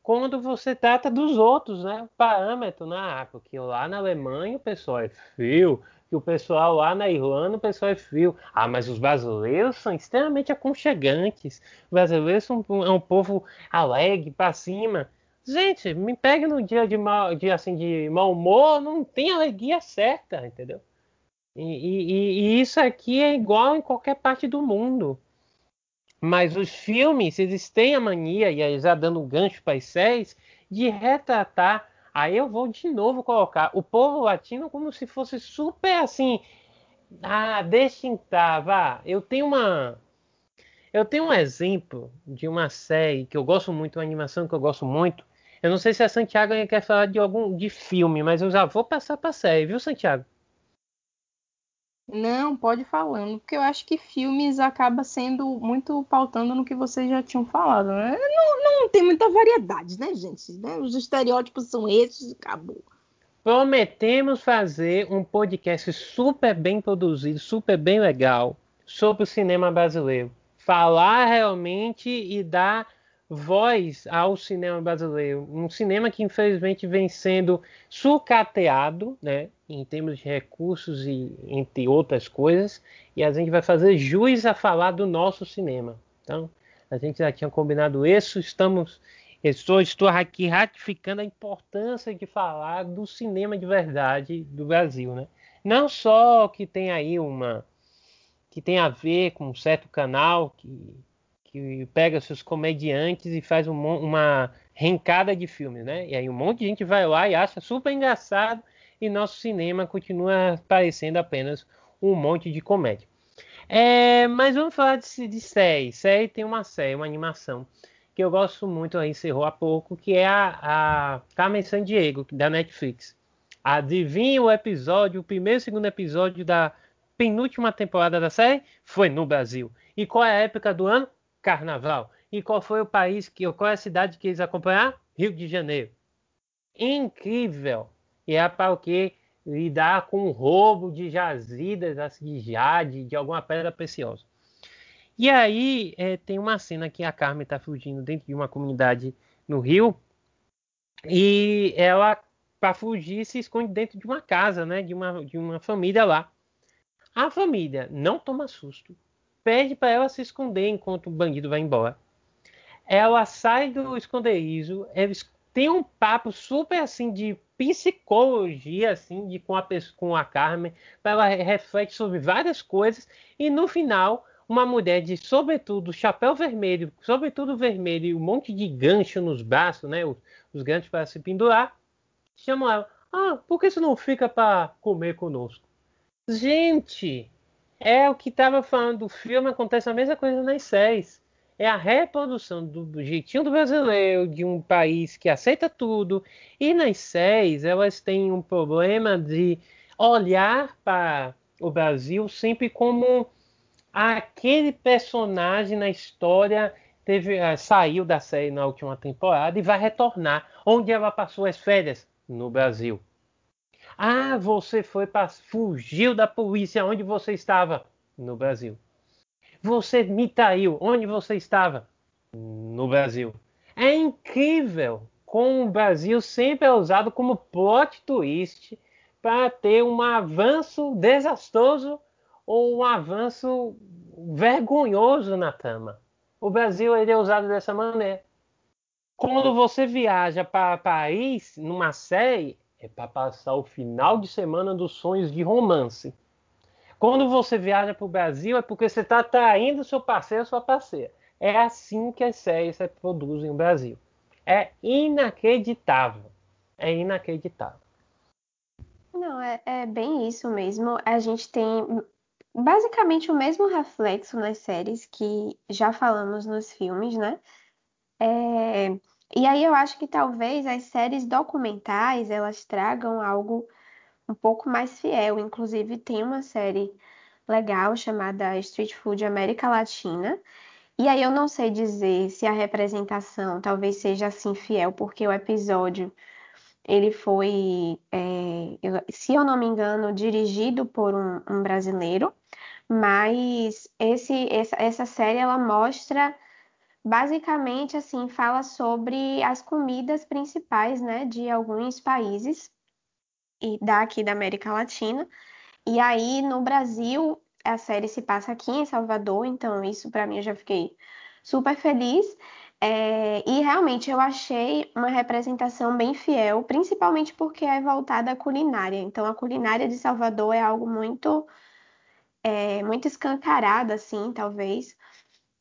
quando você trata dos outros, né? O parâmetro, né? Porque lá na Alemanha o pessoal é frio, que o pessoal lá na Irlanda o pessoal é frio. Mas os brasileiros são extremamente aconchegantes, os brasileiros são um povo alegre, para cima. Gente, me pega num dia de mau humor, não tem alegria certa, entendeu? E isso aqui é igual em qualquer parte do mundo. Mas os filmes, eles têm a mania, e aí já dando um gancho para as séries, de retratar. Aí eu vou de novo colocar o povo latino como se fosse super assim. Destintava. Vá. Eu tenho um exemplo de uma série que eu gosto muito, uma animação que eu gosto muito. Eu não sei se a Santiago quer falar de filme, mas eu já vou passar para série, viu, Santiago? Não, pode ir falando, porque eu acho que filmes acaba sendo muito pautando no que vocês já tinham falado, né? Não tem muita variedade, né, gente? Né? Os estereótipos são esses, acabou. Prometemos fazer um podcast super bem produzido, super bem legal, sobre o cinema brasileiro. Falar realmente e dar voz ao cinema brasileiro. Um cinema que, infelizmente, vem sendo sucateado, né, em termos de recursos e entre outras coisas. E a gente vai fazer jus a falar do nosso cinema. Então, a gente já tinha combinado isso. Estamos Estou aqui ratificando a importância de falar do cinema de verdade do Brasil, né? Não só que tem aí uma... que tem a ver com um certo canal que pega seus comediantes e faz uma rencada de filmes, né? E aí um monte de gente vai lá e acha super engraçado e nosso cinema continua parecendo apenas um monte de comédia. Mas vamos falar de série. Tem uma série, uma animação que eu gosto muito, aí encerrou há pouco, que é a Carmen Sandiego, da Netflix. Adivinha o episódio, o primeiro e segundo episódio da penúltima temporada da série? Foi no Brasil. E qual é a época do ano? Carnaval. E qual foi o país, qual é a cidade que eles acompanharam? Rio de Janeiro. Incrível! E é para o que lidar com o roubo de jazidas, de jade, de alguma pedra preciosa. E aí tem uma cena que a Carmen está fugindo dentro de uma comunidade no Rio. E ela, para fugir, se esconde dentro de uma casa, né, de uma família lá. A família não toma susto, pede para ela se esconder enquanto o bandido vai embora. Ela sai do esconderijo, eles têm um papo super assim de psicologia assim, com a Carmen, ela reflete sobre várias coisas e no final... Uma mulher de sobretudo chapéu vermelho, sobretudo vermelho e um monte de gancho nos braços, né? Os ganchos para se pendurar. Chamam ela. Por que você não fica para comer conosco? Gente, é o que estava falando do filme, acontece a mesma coisa nas séries. É a reprodução do jeitinho do brasileiro, de um país que aceita tudo. E nas séries, elas têm um problema de olhar para o Brasil sempre como... Aquele personagem na história saiu da série na última temporada e vai retornar. Onde ela passou as férias? No Brasil. Você fugiu da polícia. Onde você estava? No Brasil. Você me traiu. Onde você estava? No Brasil. É incrível como o Brasil sempre é usado como plot twist para ter um avanço desastroso ou um avanço vergonhoso na trama. O Brasil ele é usado dessa maneira. Quando você viaja para Paris, numa série, é para passar o final de semana dos sonhos de romance. Quando você viaja para o Brasil, é porque você está traindo seu parceiro ou sua parceira. É assim que as séries se produzem no Brasil. É inacreditável. É inacreditável. Não, é bem isso mesmo. A gente tem... basicamente o mesmo reflexo nas séries que já falamos nos filmes, né? E aí eu acho que talvez as séries documentais, elas tragam algo um pouco mais fiel. Inclusive tem uma série legal chamada Street Food América Latina. E aí eu não sei dizer se a representação talvez seja assim fiel, porque o episódio... Ele foi, se eu não me engano, dirigido por um brasileiro, mas essa série ela mostra, basicamente, assim, fala sobre as comidas principais, né, de alguns países e daqui da América Latina. E aí, no Brasil, a série se passa aqui em Salvador, então isso, para mim, eu já fiquei super feliz. E realmente eu achei uma representação bem fiel, principalmente porque é voltada à culinária. Então a culinária de Salvador é algo muito escancarado, assim, talvez.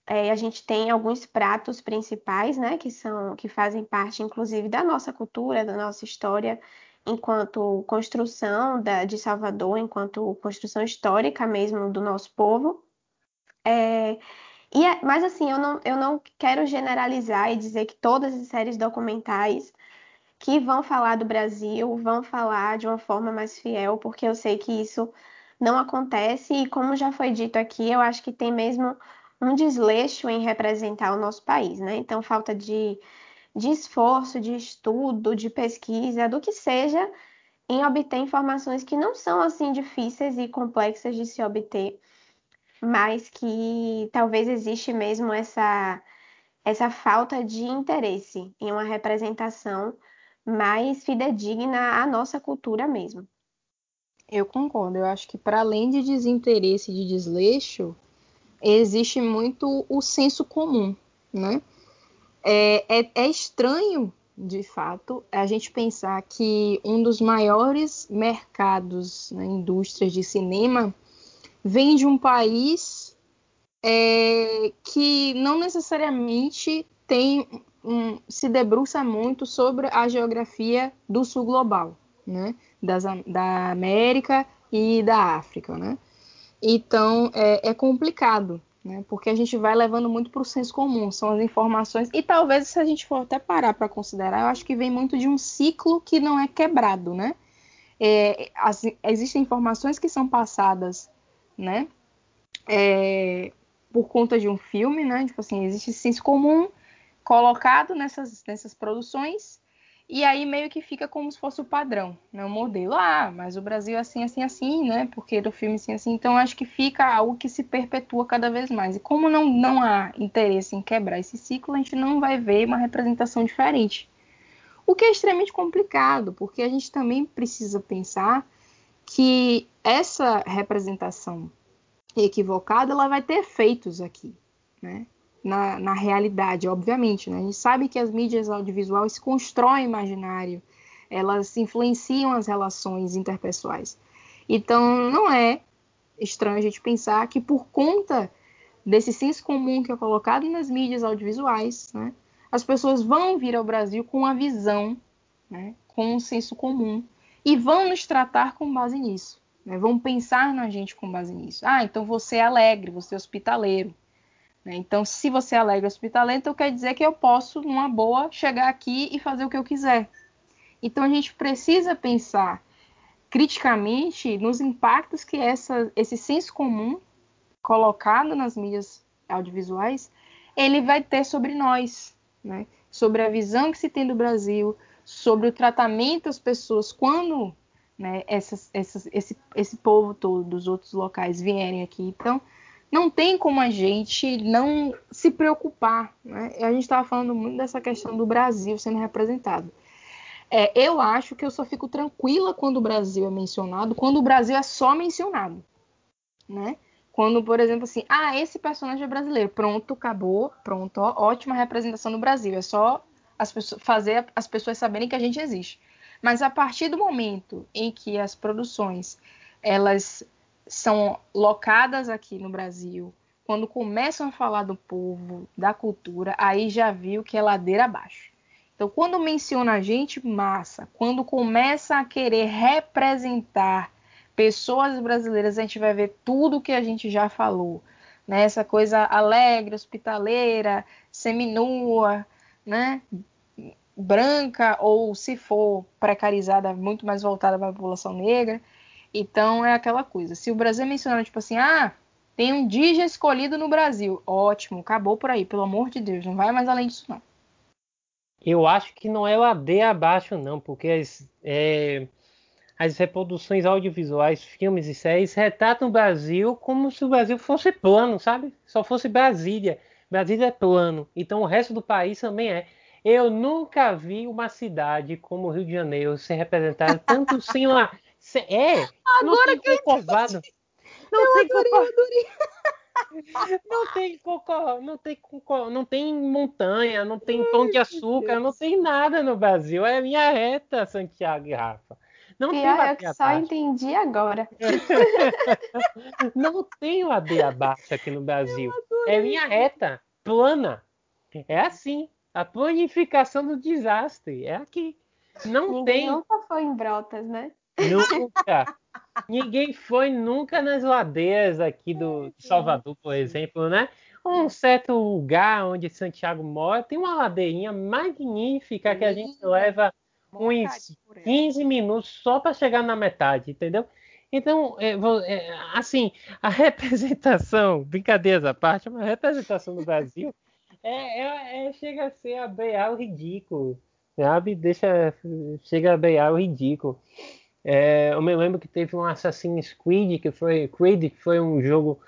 A gente tem alguns pratos principais, né, que fazem parte, inclusive, da nossa cultura, da nossa história, enquanto construção de Salvador, enquanto construção histórica mesmo do nosso povo. Mas assim, eu não quero generalizar e dizer que todas as séries documentais que vão falar do Brasil vão falar de uma forma mais fiel, porque eu sei que isso não acontece e, como já foi dito aqui, eu acho que tem mesmo um desleixo em representar o nosso país, né? Então, falta de esforço, de estudo, de pesquisa, do que seja, em obter informações que não são assim difíceis e complexas de se obter, mas que talvez existe mesmo essa falta de interesse em uma representação mais fidedigna à nossa cultura mesmo. Eu concordo, eu acho que para além de desinteresse e de desleixo, existe muito o senso comum, né? É estranho, de fato, a gente pensar que um dos maiores mercados, né, indústrias de cinema, vem de um país que não necessariamente se debruça muito sobre a geografia do sul global, né? Da América e da África, né? Então, é complicado, né? Porque a gente vai levando muito para o senso comum, são as informações, e talvez se a gente for até parar para considerar, eu acho que vem muito de um ciclo que não é quebrado, né? Existem informações que são passadas, né? Por conta de um filme, né? Tipo assim, existe senso comum colocado nessas produções, e aí meio que fica como se fosse o padrão, né? O modelo, mas o Brasil é assim, assim, assim, né? Porque do filme assim, assim, então acho que fica algo que se perpetua cada vez mais. E como não há interesse em quebrar esse ciclo, a gente não vai ver uma representação diferente. O que é extremamente complicado, porque a gente também precisa pensar que essa representação equivocada, ela vai ter efeitos aqui, né? Na realidade, obviamente, né? A gente sabe que as mídias audiovisuais constroem imaginário, elas influenciam as relações interpessoais. Então, não é estranho a gente pensar que, por conta desse senso comum que é colocado nas mídias audiovisuais, né, as pessoas vão vir ao Brasil com a visão, né, com um senso comum, e vão nos tratar com base nisso, né? Vão pensar na gente com base nisso. Então você é alegre, você é hospitaleiro. Então, se você é alegre hospitaleiro, então quer dizer que eu posso, numa boa, chegar aqui e fazer o que eu quiser. Então, a gente precisa pensar criticamente nos impactos que esse senso comum colocado nas mídias audiovisuais, ele vai ter sobre nós, né? Sobre a visão que se tem do Brasil, sobre o tratamento às pessoas quando, né, esse povo todo dos outros locais vierem aqui. Então, não tem como a gente não se preocupar, né? A gente estava falando muito dessa questão do Brasil sendo representado. Eu acho que eu só fico tranquila quando o Brasil é mencionado, quando o Brasil é só mencionado, né? Quando, por exemplo, assim, esse personagem é brasileiro, pronto, acabou, pronto, ó, ótima representação do Brasil. É só fazer as pessoas saberem que a gente existe. Mas a partir do momento em que as produções, elas são locadas aqui no Brasil, quando começam a falar do povo, da cultura, aí já viu que é ladeira abaixo. Então, quando menciona a gente, massa. Quando começa a querer representar pessoas brasileiras, a gente vai ver tudo que a gente já falou, né? Essa coisa alegre, hospitaleira, seminua, né? Branca, ou se for precarizada, muito mais voltada para a população negra. Então, é aquela coisa. Se o Brasil é mencionado, tipo assim, tem um DJ escolhido no Brasil. Ótimo, acabou por aí. Pelo amor de Deus, não vai mais além disso, não. Eu acho que não é ladeira abaixo, não. Porque as reproduções audiovisuais, filmes e séries, retratam o Brasil como se o Brasil fosse plano, sabe? Só fosse Brasília. Brasília é plano. Então, o resto do país também é. Eu nunca vi uma cidade como o Rio de Janeiro ser representada tanto sem lá. Agora que eu entendi. Não tem montanha, não tem pão de açúcar, não tem nada no Brasil. É minha reta, Santiago e Rafa. Não tem ladeira abaixo. Só entendi agora. Não tem ladeira abaixo aqui no Brasil. É minha reta, plana. É assim. A planificação do desastre é aqui. Não tem. Nunca foi em Brotas, né? Nunca. Ninguém foi nunca nas ladeiras aqui do Salvador, por exemplo, né? Um certo lugar onde Santiago mora tem uma ladeirinha magnífica que a gente leva uns 15 minutos só para chegar na metade, entendeu? Então, assim, a representação, brincadeiras à parte, uma representação do Brasil chega a ser a beirar o ridículo, sabe? Chega a beirar o ridículo. Eu me lembro que teve um Assassin's Creed, que foi um jogo,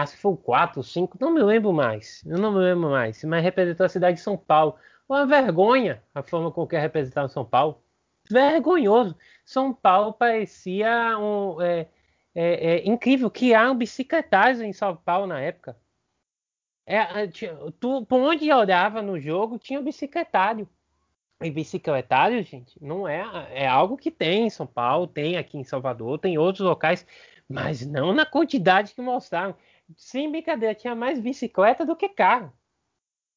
acho que foi o 4 ou 5, não me lembro mais, mas representou a cidade de São Paulo. Uma vergonha a forma como que representava São Paulo. Vergonhoso. São Paulo parecia incrível, criar um bicicletário em São Paulo na época. Por onde eu olhava no jogo, tinha um bicicletário. E bicicletário, gente, não é algo que tem em São Paulo, tem aqui em Salvador, tem outros locais, mas não na quantidade que mostraram. Sem brincadeira, tinha mais bicicleta do que carro.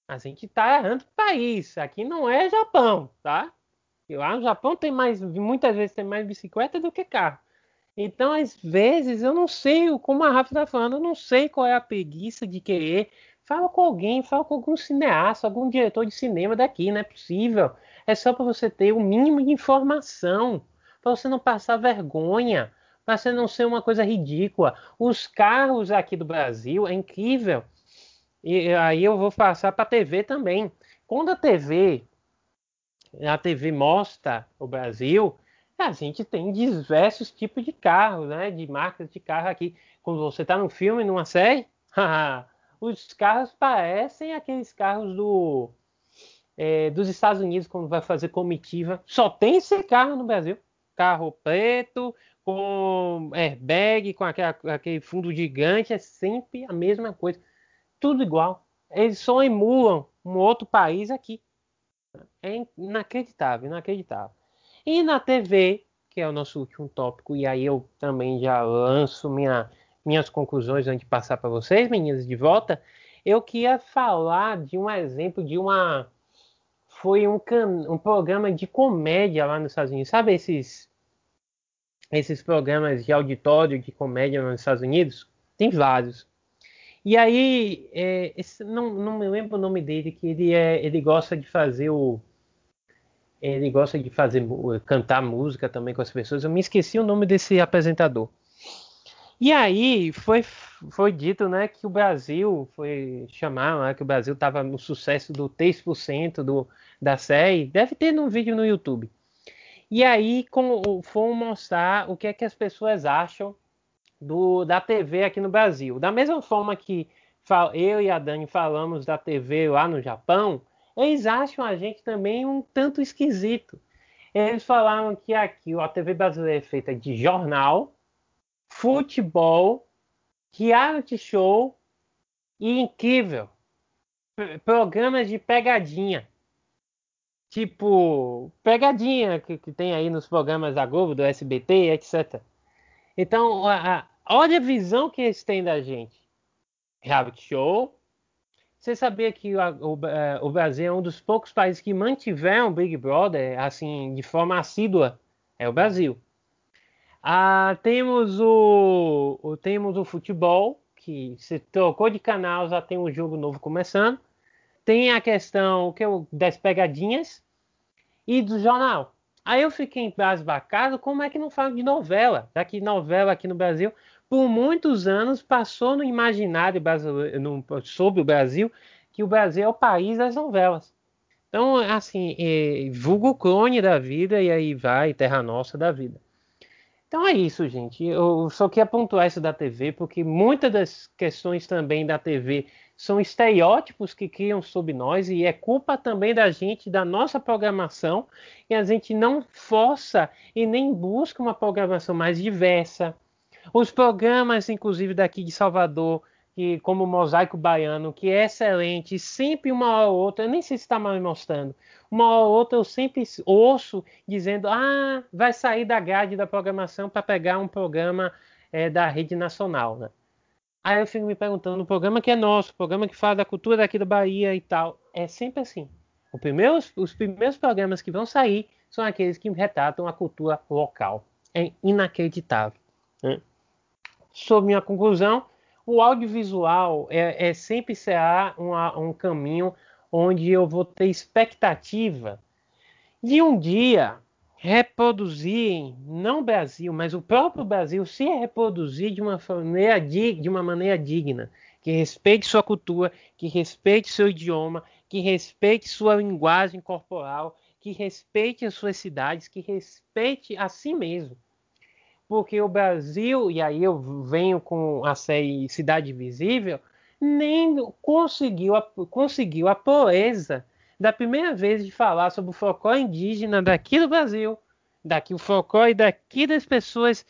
A gente tá errando o país. Aqui não é Japão, tá? E lá no Japão muitas vezes tem mais bicicleta do que carro. Então, às vezes, eu não sei, como a Rafa tá falando, eu não sei qual é a preguiça de querer. Fala com alguém, fala com algum cineasta, algum diretor de cinema daqui, não é possível. É só para você ter o mínimo de informação, para você não passar vergonha, para você não ser uma coisa ridícula. Os carros aqui do Brasil é incrível. E aí eu vou passar para a TV também. Quando a TV mostra o Brasil, a gente tem diversos tipos de carros, né? De marcas de carro aqui. Quando você está num filme, numa série, os carros parecem aqueles carros dos Estados Unidos, quando vai fazer comitiva. Só tem esse carro no Brasil. Carro preto, com airbag, com aquele fundo gigante. É sempre a mesma coisa. Tudo igual. Eles só emulam um outro país aqui. É inacreditável, inacreditável. E na TV, que é o nosso último tópico, e aí eu também já lanço minhas conclusões antes de passar para vocês, meninas, de volta, eu queria falar de um exemplo de uma... Foi um programa de comédia lá nos Estados Unidos. Sabe esses programas de auditório de comédia nos Estados Unidos? Tem vários. E aí, não me lembro o nome dele, que ele gosta de fazer ele gosta de cantar música também com as pessoas. Eu me esqueci o nome desse apresentador. E aí foi dito, né, que o Brasil foi chamar, né, que o Brasil estava no sucesso do 3% da série. Deve ter num vídeo no YouTube. E aí foram mostrar o que é que as pessoas acham da TV aqui no Brasil. Da mesma forma que eu e a Dani falamos da TV lá no Japão, eles acham a gente também um tanto esquisito. Eles falaram que aqui a TV brasileira é feita de jornal, futebol, reality show e, incrível, programas de pegadinha. Tipo, pegadinha que tem aí nos programas da Globo, do SBT, etc. Então, olha a visão que eles têm da gente. Reality show. Você sabia que o Brasil é um dos poucos países que mantiveram Big Brother, assim, de forma assídua? É o Brasil. Temos o futebol, que se trocou de canal, já tem um jogo novo começando. Tem a questão das pegadinhas e do jornal. Aí eu fiquei embasbacado, como é que não falam de novela? Já que novela aqui no Brasil... Por muitos anos passou no imaginário brasileiro, sobre o Brasil, que o Brasil é o país das novelas. Então, assim, vulgo clone da vida, e aí vai Terra Nossa da vida. Então é isso, gente. Eu só queria pontuar isso da TV, porque muitas das questões também da TV são estereótipos que criam sobre nós, e é culpa também da gente, da nossa programação, e a gente não força e nem busca uma programação mais diversa. Os programas, inclusive, daqui de Salvador, como o Mosaico Baiano, que é excelente, sempre uma hora ou outra, eu nem sei se está me mostrando, uma hora ou outra eu sempre ouço dizendo, vai sair da grade da programação para pegar um programa da rede nacional, né? Aí eu fico me perguntando, o programa que é nosso, o programa que fala da cultura daqui da Bahia e tal, é sempre assim. Os primeiros programas que vão sair são aqueles que retratam a cultura local. É inacreditável, né? Sobre minha conclusão, o audiovisual sempre será um caminho onde eu vou ter expectativa de um dia reproduzir, não o Brasil, mas o próprio Brasil se reproduzir de uma maneira digna, que respeite sua cultura, que respeite seu idioma, que respeite sua linguagem corporal, que respeite as suas cidades, que respeite a si mesmo. Porque o Brasil, e aí eu venho com a série Cidade Invisível, nem conseguiu a proeza da primeira vez de falar sobre o folclore indígena daqui do Brasil, daqui o folclore daqui das pessoas,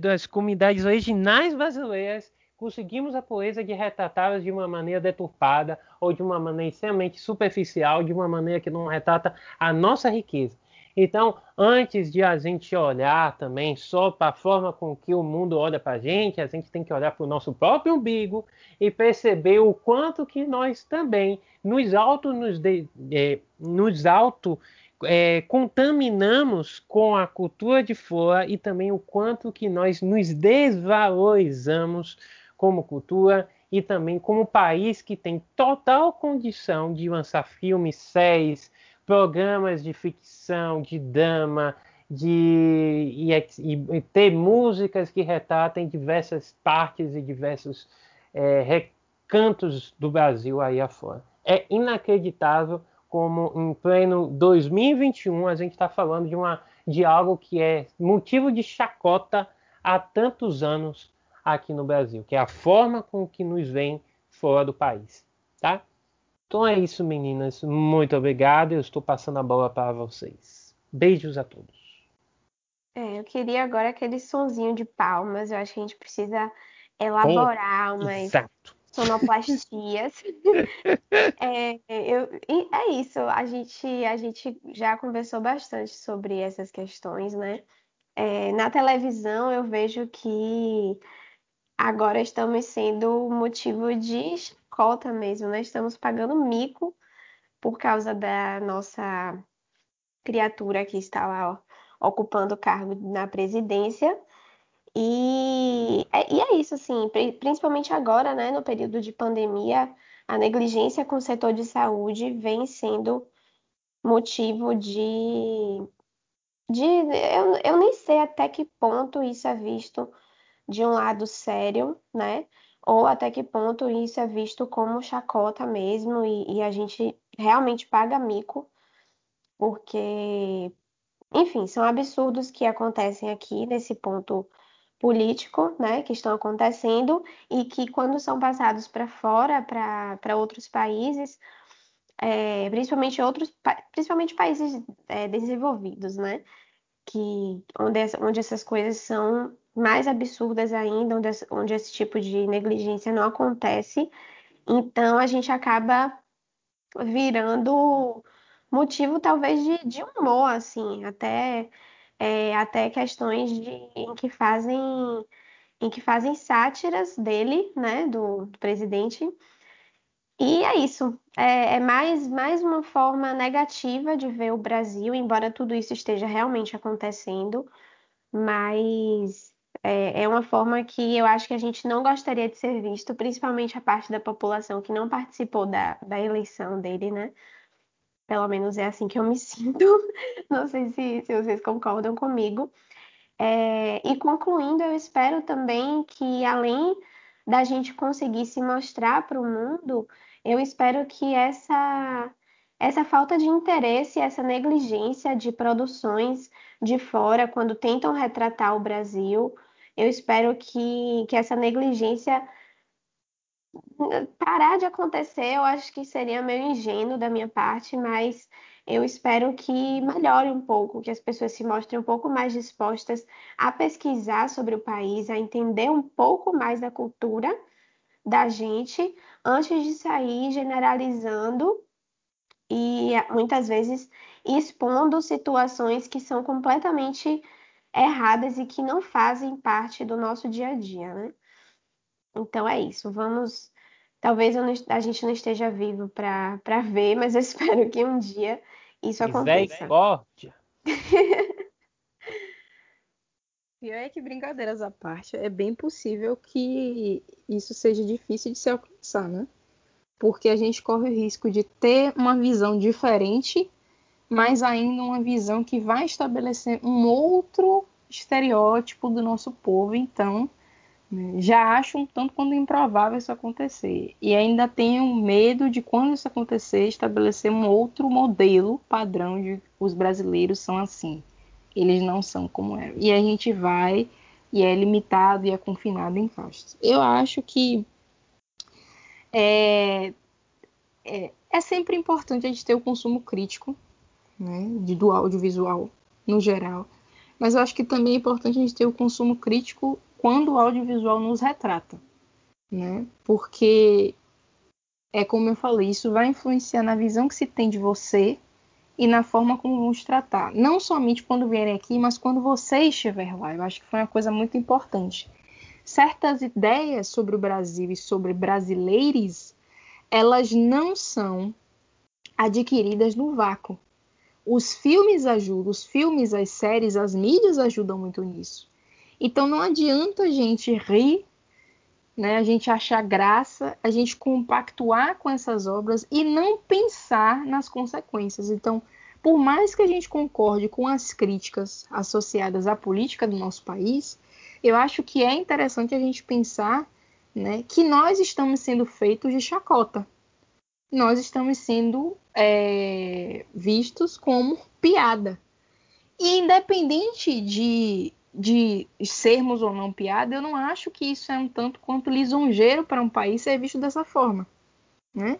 das comunidades originais brasileiras, conseguimos a poesia de retratá-los de uma maneira deturpada ou de uma maneira extremamente superficial, de uma maneira que não retrata a nossa riqueza. Então, antes de a gente olhar também só para a forma com que o mundo olha para a gente tem que olhar para o nosso próprio umbigo e perceber o quanto que nós também nos contaminamos com a cultura de fora e também o quanto que nós nos desvalorizamos como cultura e também como país que tem total condição de lançar filmes, séries, programas de ficção, de drama, e ter músicas que retratem diversas partes e diversos recantos do Brasil aí afora. É inacreditável como em pleno 2021 a gente está falando de algo que é motivo de chacota há tantos anos aqui no Brasil, que é a forma com que nos vem fora do país, tá? Então é isso, meninas. Muito obrigado. Eu estou passando a bola para vocês. Beijos a todos. Eu queria agora aquele sonzinho de palmas. Eu acho que a gente precisa elaborar umas sonoplastias. É isso. A gente já conversou bastante sobre essas questões, né? Na televisão eu vejo que agora estamos sendo motivo de cota mesmo, né? Estamos pagando mico por causa da nossa criatura que está lá, ó, ocupando o cargo na presidência. E é isso, assim, principalmente agora, né, no período de pandemia, a negligência com o setor de saúde vem sendo motivo de eu nem sei até que ponto isso é visto de um lado sério, né? Ou até que ponto isso é visto como chacota mesmo e a gente realmente paga mico, porque, enfim, são absurdos que acontecem aqui nesse ponto político, né, que estão acontecendo e que quando são passados para fora, para outros países, principalmente países desenvolvidos, né, onde essas coisas são mais absurdas ainda, onde esse tipo de negligência não acontece. Então, a gente acaba virando motivo, talvez, de humor, assim, até questões em que fazem sátiras dele, né, do presidente. E é isso. É mais uma forma negativa de ver o Brasil, embora tudo isso esteja realmente acontecendo, mas é uma forma que eu acho que a gente não gostaria de ser visto, principalmente a parte da população que não participou da eleição dele, né? Pelo menos é assim que eu me sinto. Não sei se vocês concordam comigo. E concluindo, eu espero também que, além da gente conseguir se mostrar para o mundo, eu espero que essa falta de interesse, essa negligência de produções de fora, quando tentam retratar o Brasil, eu espero que essa negligência parar de acontecer. Eu acho que seria meio ingênuo da minha parte, mas eu espero que melhore um pouco, que as pessoas se mostrem um pouco mais dispostas a pesquisar sobre o país, a entender um pouco mais da cultura da gente, antes de sair generalizando e muitas vezes expondo situações que são completamente erradas e que não fazem parte do nosso dia a dia, né? Então é isso, vamos... Talvez a gente não esteja vivo para ver, mas eu espero que um dia isso aconteça. Pior é que, brincadeiras à parte, é bem possível que isso seja difícil de se alcançar, né? Porque a gente corre o risco de ter uma visão diferente, mas ainda uma visão que vai estabelecer um outro estereótipo do nosso povo. Então, né, já acho um tanto quanto improvável isso acontecer. E ainda tenho medo de, quando isso acontecer, estabelecer um outro modelo padrão de os brasileiros são assim. Eles não são como é. E a gente vai e é limitado e é confinado em caixas. Eu acho que é sempre importante a gente ter o consumo crítico, né, do audiovisual no geral, mas eu acho que também é importante a gente ter o consumo crítico quando o audiovisual nos retrata, né? Porque, é como eu falei, isso vai influenciar na visão que se tem de você e na forma como vão te tratar. Não somente quando vierem aqui, mas quando você estiver lá. Eu acho que foi uma coisa muito importante. Certas ideias sobre o Brasil e sobre brasileiros, elas não são adquiridas no vácuo. Os filmes ajudam, os filmes, as séries, as mídias ajudam muito nisso. Então não adianta a gente rir, né, a gente achar graça, a gente compactuar com essas obras e não pensar nas consequências. Então, por mais que a gente concorde com as críticas associadas à política do nosso país, eu acho que é interessante a gente pensar, né, que nós estamos sendo feitos de chacota. Nós estamos sendo vistos como piada. E independente de sermos ou não piada, eu não acho que isso é um tanto quanto lisonjeiro para um país ser visto dessa forma, né?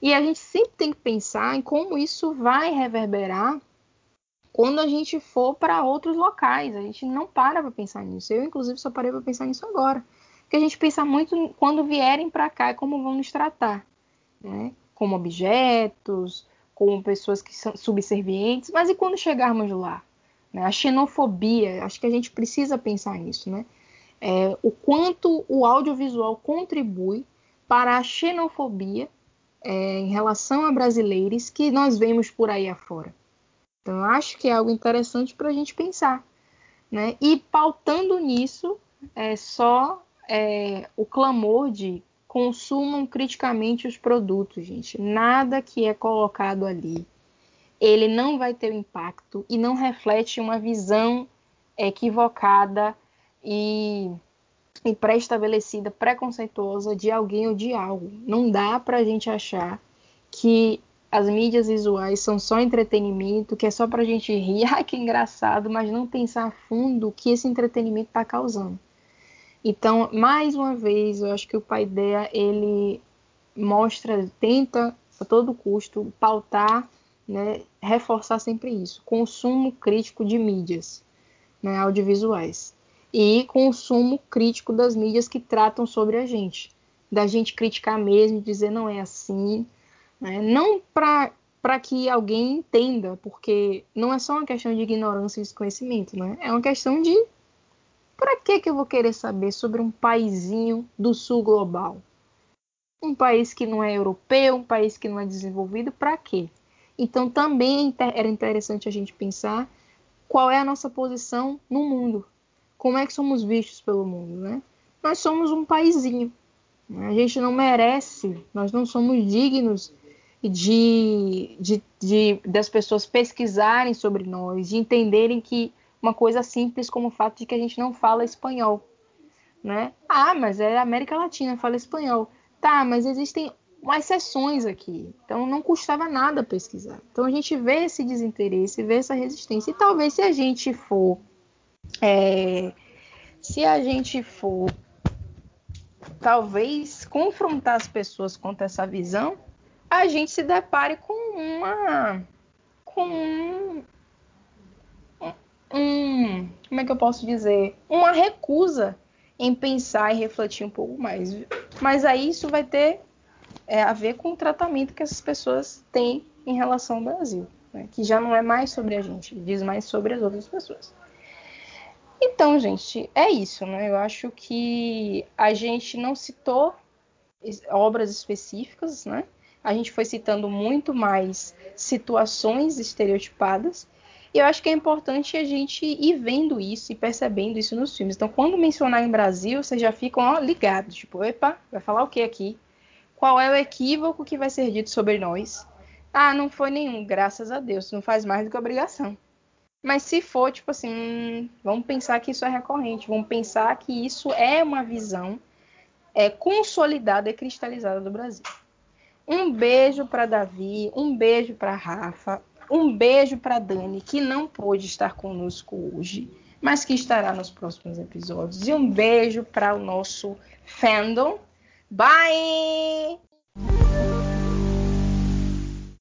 E a gente sempre tem que pensar em como isso vai reverberar quando a gente for para outros locais. A gente não para pensar nisso. Eu, inclusive, só parei para pensar nisso agora. Porque a gente pensa muito quando vierem para cá e como vão nos tratar, né? Como objetos, como pessoas que são subservientes, mas e quando chegarmos lá? Né? A xenofobia, acho que a gente precisa pensar nisso, né? O quanto o audiovisual contribui para a xenofobia em relação a brasileiros que nós vemos por aí afora. Então, eu acho que é algo interessante para a gente pensar, né? E pautando nisso, o clamor de consumam criticamente os produtos, gente. Nada que é colocado ali, ele não vai ter um impacto e não reflete uma visão equivocada e pré-estabelecida, preconceituosa de alguém ou de algo. Não dá para a gente achar que as mídias visuais são só entretenimento, que é só para a gente rir, ai que engraçado, mas não pensar a fundo o que esse entretenimento está causando. Então, mais uma vez, eu acho que o Paideia, ele mostra, tenta a todo custo pautar, né, reforçar sempre isso, consumo crítico de mídias, né, audiovisuais, e consumo crítico das mídias que tratam sobre a gente, da gente criticar mesmo, dizer não é assim, né, não para que alguém entenda, porque não é só uma questão de ignorância e desconhecimento, né, é uma questão de para que eu vou querer saber sobre um paizinho do sul global? Um país que não é europeu, um país que não é desenvolvido, para quê? Então, também era interessante a gente pensar qual é a nossa posição no mundo. Como é que somos vistos pelo mundo, né? Nós somos um paizinho. Né? A gente não merece, nós não somos dignos das pessoas pesquisarem sobre nós, de entenderem que uma coisa simples como o fato de que a gente não fala espanhol, né? Ah, mas é a América Latina, fala espanhol. Tá, mas existem exceções aqui. Então, não custava nada pesquisar. Então, a gente vê esse desinteresse, vê essa resistência. E talvez se a gente for... talvez confrontar as pessoas contra essa visão, a gente se depare com como é que eu posso dizer? Uma recusa em pensar e refletir um pouco mais. Mas aí isso vai ter a ver com o tratamento que essas pessoas têm em relação ao Brasil, né? Que já não é mais sobre a gente, diz mais sobre as outras pessoas. Então, gente, é isso, né? Eu acho que a gente não citou obras específicas, né? A gente foi citando muito mais situações estereotipadas. E eu acho que é importante a gente ir vendo isso e percebendo isso nos filmes. Então, quando mencionar em Brasil, vocês já ficam ligados. Tipo, epa, vai falar o que aqui? Qual é o equívoco que vai ser dito sobre nós? Ah, não foi nenhum, graças a Deus. Não faz mais do que obrigação. Mas se for, tipo assim, vamos pensar que isso é recorrente. Vamos pensar que isso é uma visão consolidada e cristalizada do Brasil. Um beijo para Davi, um beijo para Rafa. Um beijo para Dani, que não pôde estar conosco hoje, mas que estará nos próximos episódios. E um beijo para o nosso fandom. Bye!